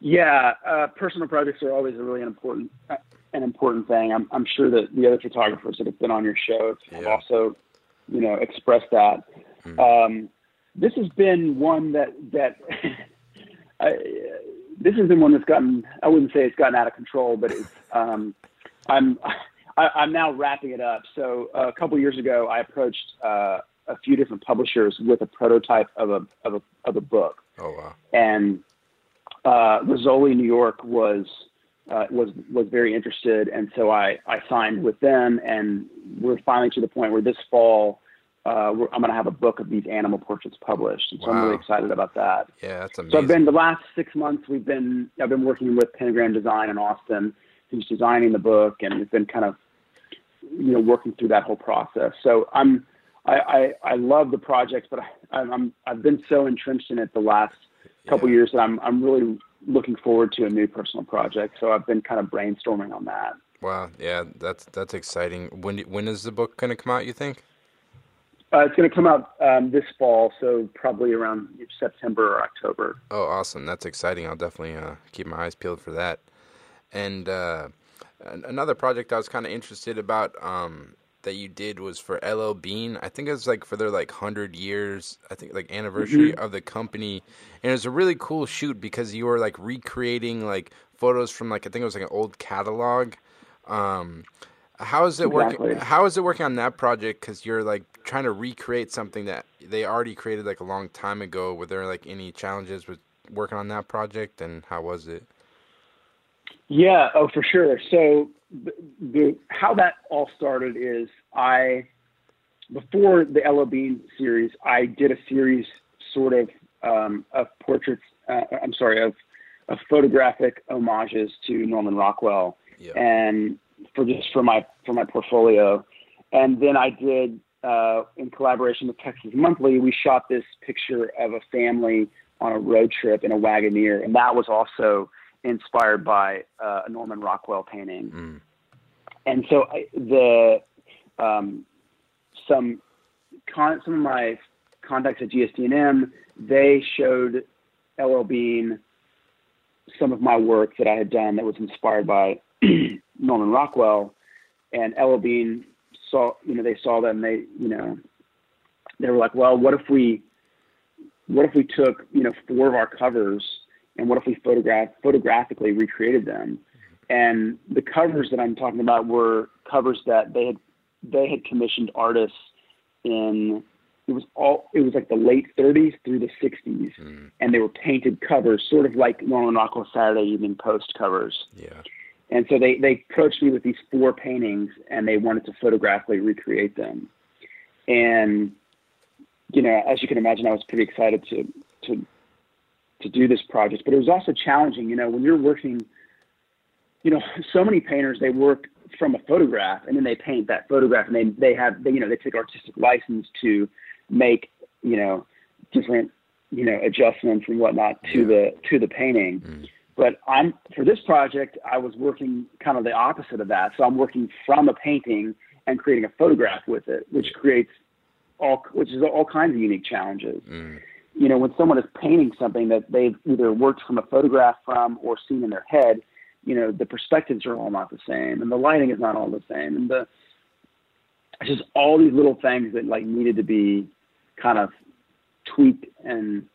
Yeah, uh, personal projects are always a really important, uh, an important thing. I'm, I'm sure that the other photographers that have been on your show have yeah. also, you know, expressed that. Mm-hmm. Um, this has been one that that I, this has been one that's gotten. I wouldn't say it's gotten out of control, but it's. Um, I'm I, I'm now wrapping it up. So uh, a couple of years ago, I approached uh, a few different publishers with a prototype of a of a of a book. Oh wow! And Uh, Rizzoli, New York, was uh, was was very interested, and so I, I signed with them, and we're finally to the point where this fall uh, we're, I'm going to have a book of these animal portraits published, and so wow. I'm really excited about that. Yeah, that's amazing. So I've been the last six months we've been I've been working with Pentagram Design in Austin, who's designing the book, and we've been kind of you know working through that whole process. So I'm I I, I love the project, but I, I'm I've been so entrenched in it the last. couple yeah. years that I'm I'm really looking forward to a new personal project. So I've been kind of brainstorming on that. Wow, yeah, that's that's exciting. When when is the book going to come out, you think? Uh, it's going to come out um, this fall, so probably around September or October. Oh, awesome. That's exciting. I'll definitely uh, keep my eyes peeled for that. And uh, another project I was kind of interested about um, that you did was for L L. Bean. I think it was like for their like hundred years, I think like anniversary mm-hmm. of the company. And it was a really cool shoot because you were like recreating like photos from like, I think it was like an old catalog. Um, how is it exactly. working? How is it working on that project? Cause you're like trying to recreate something that they already created like a long time ago. Were there like any challenges with working on that project, and how was it? Yeah. Oh, for sure. So, The, the, how that all started is I, before the L L. Bean series, I did a series sort of um, of portraits, uh, I'm sorry, of, of photographic homages to Norman Rockwell, yeah. and for just for my for my portfolio. And then I did, uh, in collaboration with Texas Monthly, we shot this picture of a family on a road trip in a Wagoneer, and that was also inspired by uh, a Norman Rockwell painting. Mm. And so I, the um, some con- some of my contacts at G S D and M, they showed L L. Bean some of my work that I had done that was inspired by Norman Rockwell, and L L. Bean saw, you know, they saw them, they, you know, they were like, well, what if we, what if we took, you know, four of our covers, and what if we photograph photographically recreated them? And the covers that I'm talking about were covers that they had they had commissioned artists in it was all it was like the late thirties through the sixties, mm. and they were painted covers, sort of like Norman Rockwell's Saturday Evening Post covers. Yeah. And so they they approached me with these four paintings, and they wanted to photographically recreate them. And you know, as you can imagine, I was pretty excited to to to do this project, but it was also challenging. You know, when you're working, you know, so many painters, they work from a photograph and then they paint that photograph, and they they have they, you know they take artistic license to make you know different you know adjustments and whatnot to the to the painting. Mm-hmm. But I'm for this project, I was working kind of the opposite of that. So I'm working from a painting and creating a photograph with it, which creates all which is all kinds of unique challenges. Mm. You know, when someone is painting something that they've either worked from a photograph from or seen in their head, you know, the perspectives are all not the same, and the lighting is not all the same, and the it's just all these little things that like needed to be kind of tweaked and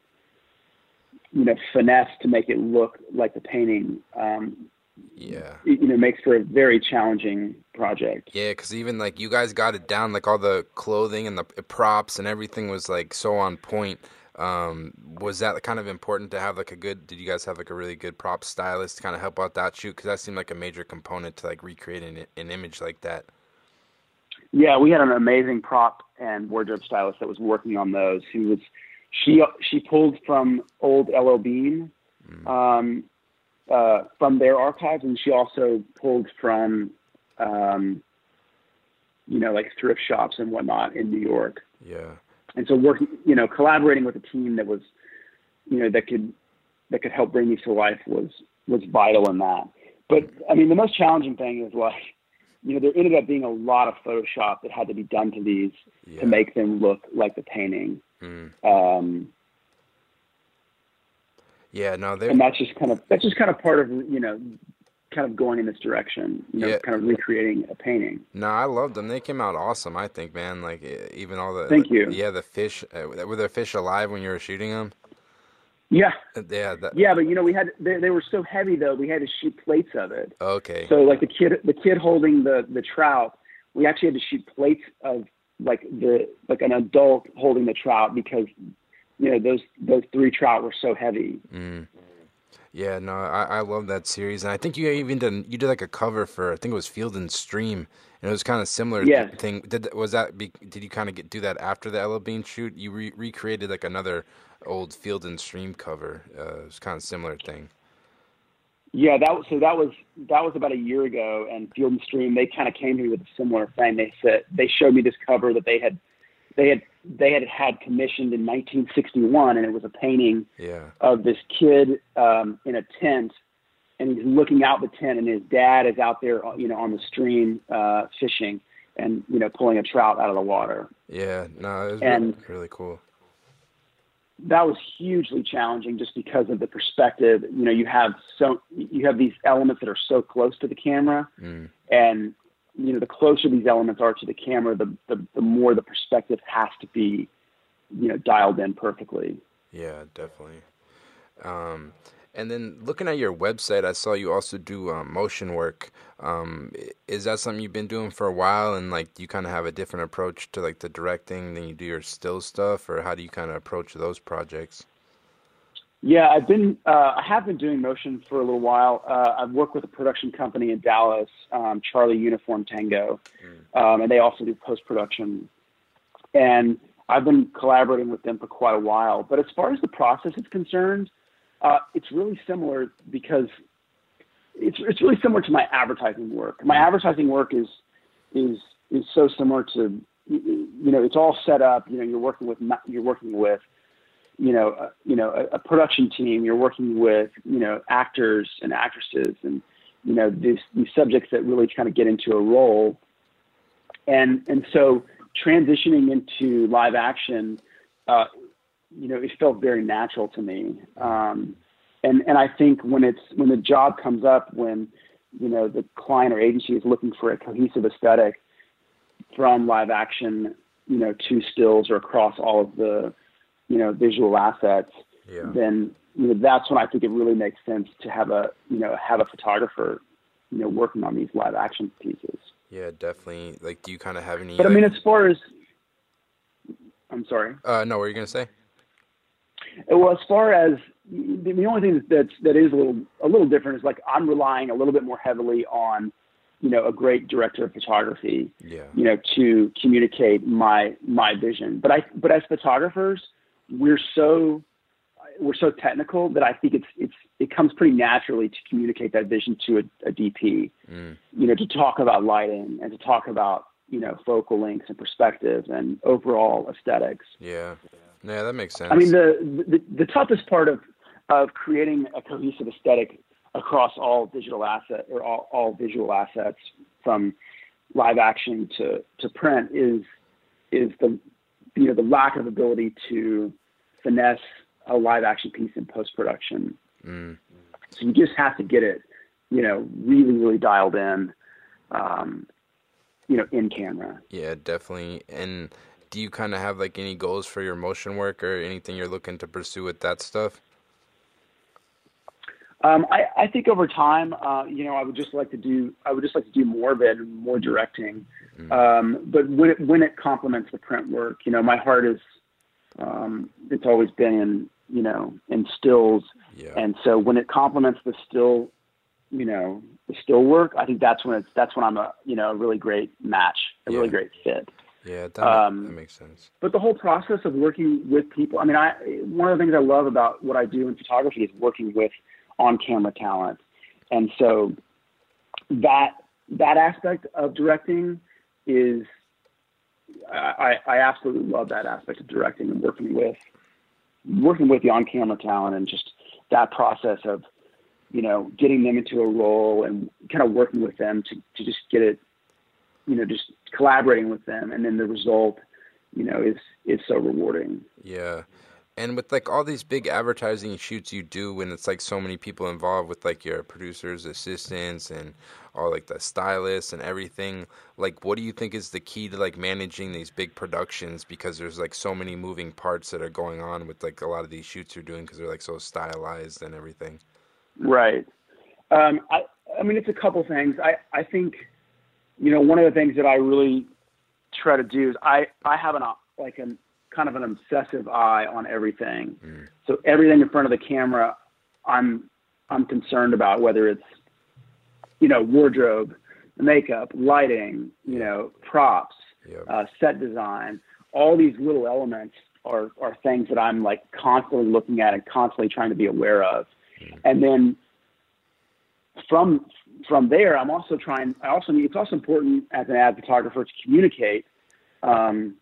you know finessed to make it look like the painting. Um, yeah, you know, makes for a very challenging project. Yeah, because even like you guys got it down, like all the clothing and the props and everything was like so on point. Um, was that kind of important to have like a good? Did you guys have like a really good prop stylist to kind of help out that shoot? Because that seemed like a major component to like recreating an, an image like that. Yeah, we had an amazing prop and wardrobe stylist that was working on those. Who was she? She pulled from old L L. Bean. Mm. Um, Uh, from their archives, and she also pulled from, um, you know, like thrift shops and whatnot in New York. Yeah. And so working, you know, collaborating with a team that was, you know, that could that could help bring these to life was was vital in that. But I mean, the most challenging thing is like, you know, there ended up being a lot of Photoshop that had to be done to these yeah. to make them look like the painting. Mm. Um, Yeah, no, they and that's just kind of that's just kind of part of you know, kind of going in this direction, you know, yeah. kind of recreating a painting. No, I loved them. They came out awesome. I think, man, like even all the thank the, you. Yeah, the fish uh, were the fish alive when you were shooting them. Yeah, yeah, that, yeah. But you know, we had they, they were so heavy though. We had to shoot plates of it. Okay. So like the kid, the kid holding the the trout, we actually had to shoot plates of like the like an adult holding the trout because. You know, those those three trout were so heavy. Mm. Yeah, no, I, I love that series. And I think you even did, you did like a cover for, I think it was Field and Stream. And it was kind of similar yeah. thing. Did, was that, did you kind of get do that after the L L. Bean shoot? You re- recreated like another old Field and Stream cover. Uh, it was kind of a similar thing. Yeah, that was, so that was, that was about a year ago. And Field and Stream, they kind of came to me with a similar thing. They said, they showed me this cover that they had, they had, they had had commissioned in nineteen sixty-one, and it was a painting yeah. of this kid um, in a tent, and he's looking out the tent, and his dad is out there, you know, on the stream uh, fishing and, you know, pulling a trout out of the water. Yeah, no, it was and really, really cool. That was hugely challenging just because of the perspective. You know, you have so you have these elements that are so close to the camera, mm. and you know, the closer these elements are to the camera, the, the, the more the perspective has to be, you know, dialed in perfectly. Yeah, definitely. Um, and then looking at your website, I saw you also do uh, motion work. Um, is that something you've been doing for a while? And like, do you kind of have a different approach to like the directing than you do your still stuff, or how do you kind of approach those projects? Yeah, I've been, uh, I have been doing motion for a little while. Uh, I've worked with a production company in Dallas, um, Charlie Uniform Tango, um, and they also do post-production. And I've been collaborating with them for quite a while. But as far as the process is concerned, uh, it's really similar because it's it's really similar to my advertising work. My advertising work is is is so similar to, you know, it's all set up. You know, you're working with you're working with. you know, uh, you know, a, a production team, you're working with, you know, actors and actresses and, you know, these, these subjects that really kind of get into a role. And, and so transitioning into live action, uh, you know, it felt very natural to me. Um, and, and I think when it's, when the job comes up, when, you know, the client or agency is looking for a cohesive aesthetic from live action, you know, to stills or across all of the, you know, visual assets, yeah. then, you know, that's when I think it really makes sense to have a, you know, have a photographer, you know, working on these live action pieces. Yeah, definitely. Like, do you kind of have any, but I mean, like... as far as, I'm sorry. Uh, no, what were you going to say? Well, as far as the only thing that's, that is a little, a little different is like, I'm relying a little bit more heavily on you know, a great director of photography, yeah. you know, to communicate my, my vision. But I, but as photographers, we're so, we're so technical that I think it's, it's, it comes pretty naturally to communicate that vision to a, a D P, mm. you know, to talk about lighting and to talk about, you know, focal lengths and perspectives and overall aesthetics. Yeah. Yeah. That makes sense. I mean, the, the, the toughest part of, of creating a cohesive aesthetic across all digital asset or all, all visual assets, from live action to, to print, is is the you know the lack of ability to finesse a live action piece in post production. Mm. So you just have to get it, you know, really really dialed in, um, you know, in camera. Yeah, definitely. And do you kind of have like any goals for your motion work or anything you're looking to pursue with that stuff? Um, I, I think over time, uh, you know, I would just like to do, I would just like to do more of it and more directing. Mm-hmm. Um, but when it, when it complements the print work, you know, my heart is, um, it's always been in, you know, in stills. Yeah. And so when it complements the still, you know, the still work, I think that's when it's, that's when I'm a, you know, a really great match, a yeah. really great fit. Yeah. That, um, that makes sense. But the whole process of working with people, I mean, I, one of the things I love about what I do in photography is working with on-camera talent, and so that that aspect of directing is I, I absolutely love that aspect of directing and working with working with the on-camera talent, and just that process of, you know, getting them into a role and kind of working with them to, to just get it, you know, just collaborating with them, and then the result, you know, is is so rewarding. Yeah. And with, like, all these big advertising shoots you do, and it's, like, so many people involved with, like, your producers, assistants, and all, like, the stylists and everything, like, what do you think is the key to, like, managing these big productions? Because there's, like, so many moving parts that are going on with, like, a lot of these shoots you're doing because they're, like, so stylized and everything. Right. Um, I, I mean, it's a couple things. I, I think, you know, one of the things that I really try to do is I, I have an, like, an kind of an obsessive eye on everything. Mm. So everything in front of the camera, I'm, I'm concerned about, whether it's, you know, wardrobe, makeup, lighting, you know, props, yep. uh, set design, all these little elements are, are things that I'm like constantly looking at and constantly trying to be aware of. Mm. And then from, from there, I'm also trying, I also need, it's also important as an ad photographer to communicate, um,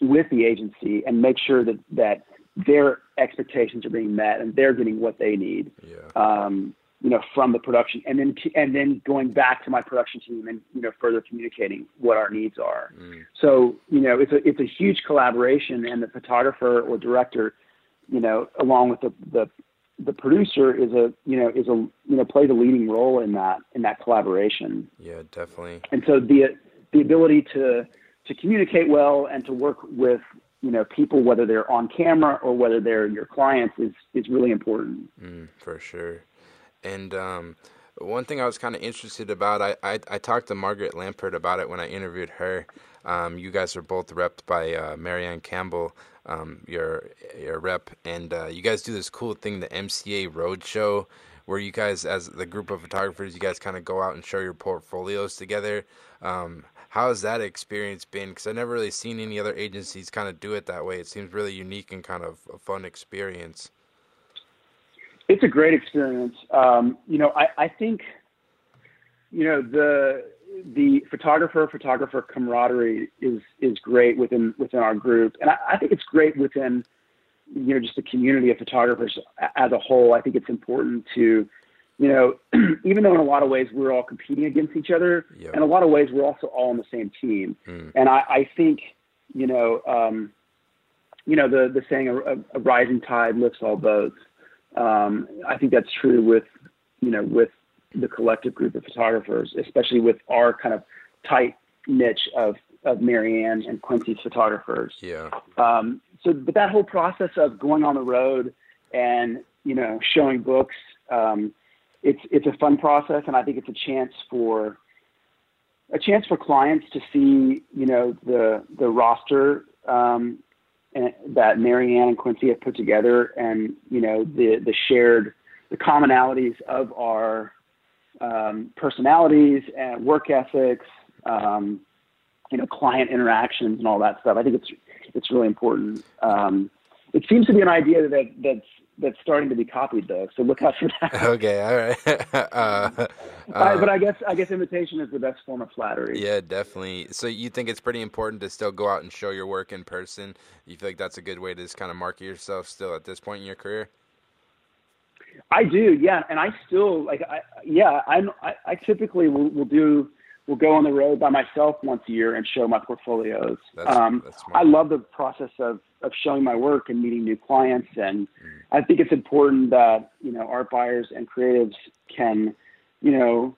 with the agency and make sure that, that their expectations are being met and they're getting what they need, yeah. um, you know, from the production, and then, and then going back to my production team and, you know, further communicating what our needs are. Mm. So, you know, it's a, it's a huge collaboration, and the photographer or director, you know, along with the, the, the producer is a, you know, is a, you know, plays a leading role in that, in that collaboration. Yeah, definitely. And so the, the ability to, to communicate well and to work with, you know, people, whether they're on camera or whether they're your clients, is, is really important. Mm, for sure. And um, one thing I was kind of interested about, I, I, I talked to Margaret Lampert about it when I interviewed her. Um, you guys are both repped by uh, Marianne Campbell, um, your, your rep. And uh, you guys do this cool thing, the M C A Roadshow, where you guys, as the group of photographers, you guys kind of go out and show your portfolios together. Um, how has that experience been? Because I've never really seen any other agencies kind of do it that way. It seems really unique and kind of a fun experience. It's a great experience. Um, you know, I, I think, you know, the the photographer photographer camaraderie is is great within within our group, and I, I think it's great within, you know, just the community of photographers as a whole. I think it's important to, you know, even though in a lot of ways we're all competing against each other, yep. in a lot of ways we're also all on the same team. Mm. And I, I think, you know, um, you know, the, the saying, a, a rising tide lifts all boats. Um, I think that's true with, you know, with the collective group of photographers, especially with our kind of tight niche of, of Marianne and Quincy's photographers. Yeah. Um, so, but that whole process of going on the road and, you know, showing books, um, it's, it's a fun process. And I think it's a chance for a chance for clients to see, you know, the, the roster, um, and, that Marianne and Quincy have put together, and, you know, the, the shared, the commonalities of our, um, personalities and work ethics, um, you know, client interactions and all that stuff. I think it's it's really important. Um, it seems to be an idea that that's that's starting to be copied, though. So look out for that. Okay, all right. uh, uh, but I guess I guess imitation is the best form of flattery. Yeah, definitely. So you think it's pretty important to still go out and show your work in person? You feel like that's a good way to just kind of market yourself still at this point in your career? I do, yeah. And I still like, I, yeah. I'm, I I typically will, will do. We'll go on the road by myself once a year and show my portfolios. That's, um, that's I love the process of, of showing my work and meeting new clients. And mm. I think it's important that, you know, art buyers and creatives can, you know,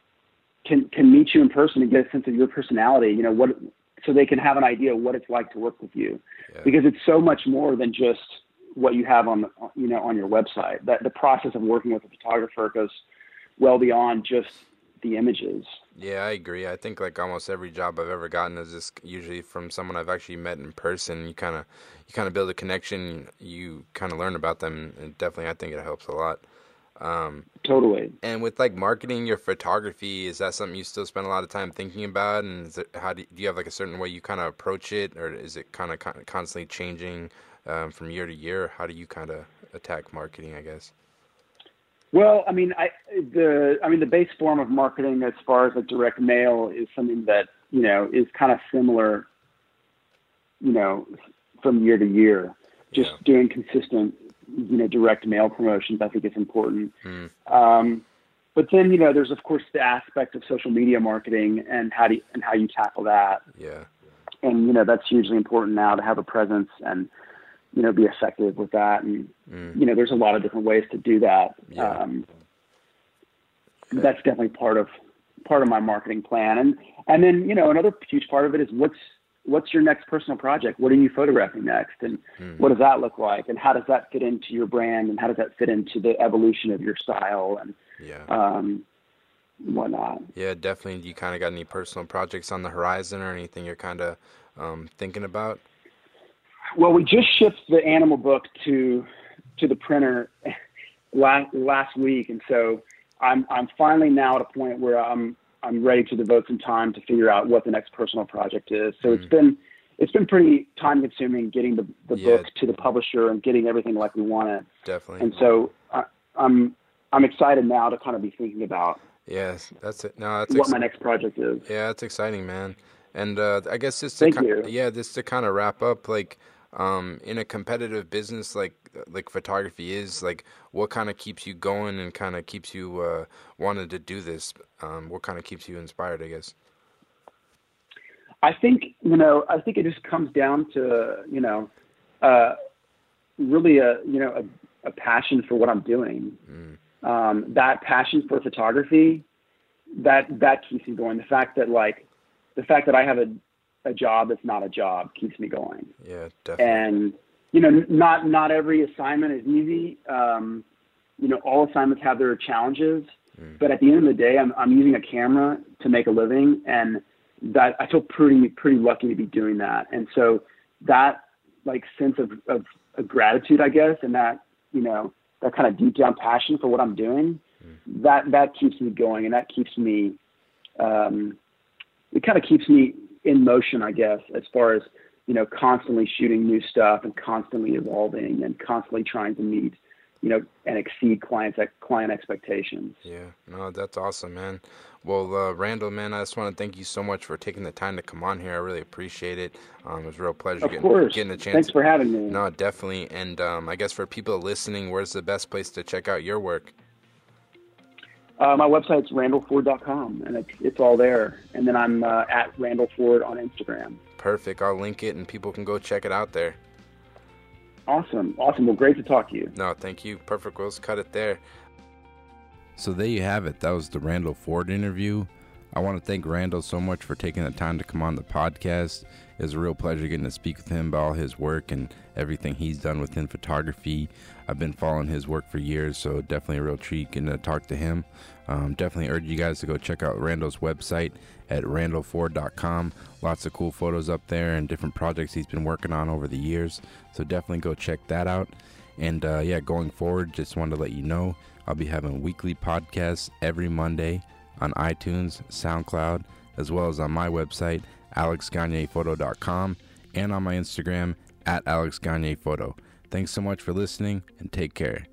can, can meet you in person and get a sense of your personality, you know, what, so they can have an idea of what it's like to work with you, yeah. because it's so much more than just what you have on, the, you know, on your website. That the process of working with a photographer goes well beyond just the images. Yeah, I agree. I think like almost every job I've ever gotten is just usually from someone I've actually met in person. You kind of, you kind of build a connection. You kind of learn about them, and definitely, I think it helps a lot. Um, totally. And with like marketing your photography, is that something you still spend a lot of time thinking about? And is it, how do you, do you have like a certain way you kind of approach it, or is it kind of con- constantly changing um, from year to year? How do you kind of attack marketing, I guess? Well, I mean, I the I mean the base form of marketing as far as like direct mail is something that, you know, is kind of similar, you know, from year to year. Just yeah. doing consistent, you know, direct mail promotions, I think is important. Mm. Um, but then, you know, there's of course the aspect of social media marketing and how do you, and how you tackle that. Yeah. And you know, that's hugely important now to have a presence and, you know, be effective with that. And, mm. you know, there's a lot of different ways to do that. Yeah. Um, okay. That's definitely part of, part of my marketing plan. And, and then, you know, another huge part of it is what's, what's your next personal project? What are you photographing next? And mm. what does that look like? And how does that fit into your brand? And how does that fit into the evolution of your style? And, yeah. um, whatnot. Yeah, definitely. You kind of got any personal projects on the horizon or anything you're kind of, um, thinking about? Well, we just shipped the animal book to to the printer last, last week, and so I'm I'm finally now at a point where I'm I'm ready to devote some time to figure out what the next personal project is. So mm. it's been it's been pretty time consuming getting the, the yeah. book to the publisher and getting everything like we want it. Definitely. And so I, I'm I'm excited now to kind of be thinking about yes, that's it. No, that's what ex- my next project is. Yeah, that's exciting, man. And uh, I guess just to kind of, yeah, just to kind of wrap up, like. Um, in a competitive business like like photography is, like what kind of keeps you going and kind of keeps you uh, wanting to do this? Um, what kind of keeps you inspired, I guess? I think, you know, I think it just comes down to, you know, uh, really a, you know, a, a passion for what I'm doing. Mm. Um, that passion for photography, that, that keeps me going. The fact that like, the fact that I have a, a job that's not a job keeps me going. Yeah, definitely. And, you know, not, not every assignment is easy. Um, you know, all assignments have their challenges, mm. but at the end of the day, I'm, I'm using a camera to make a living, and that I feel pretty, pretty lucky to be doing that. And so that like sense of, of, of gratitude, I guess, and that, you know, that kind of deep down passion for what I'm doing, mm. that, that keeps me going. And that keeps me, um, it kind of keeps me in motion, I guess, as far as, you know, constantly shooting new stuff and constantly evolving and constantly trying to meet, you know, and exceed clients, client expectations. Yeah, no, that's awesome, man. Well, uh, Randal, man, I just want to thank you so much for taking the time to come on here. I really appreciate it. Um, it was a real pleasure of getting, course. getting a chance. Thanks for having me. No, definitely. And um, I guess for people listening, where's the best place to check out your work? Uh, my website's randal ford dot com, and it's, it's all there. And then I'm uh, at Randal Ford on Instagram. Perfect. I'll link it, and people can go check it out there. Awesome. Awesome. Well, great to talk to you. No, thank you. Perfect. We'll just cut it there. So there you have it. That was the Randal Ford interview. I want to thank Randal so much for taking the time to come on the podcast. It was a real pleasure getting to speak with him about all his work and everything he's done within photography. I've been following his work for years, so definitely a real treat getting to talk to him. Um, definitely urge you guys to go check out Randal's website at randal ford dot com. Lots of cool photos up there and different projects he's been working on over the years. So definitely go check that out. And uh, yeah, going forward, just wanted to let you know, I'll be having weekly podcasts every Monday. on iTunes, SoundCloud, as well as on my website, alex gagne photo dot com, and on my Instagram, at alex gagne photo. Thanks so much for listening, and take care.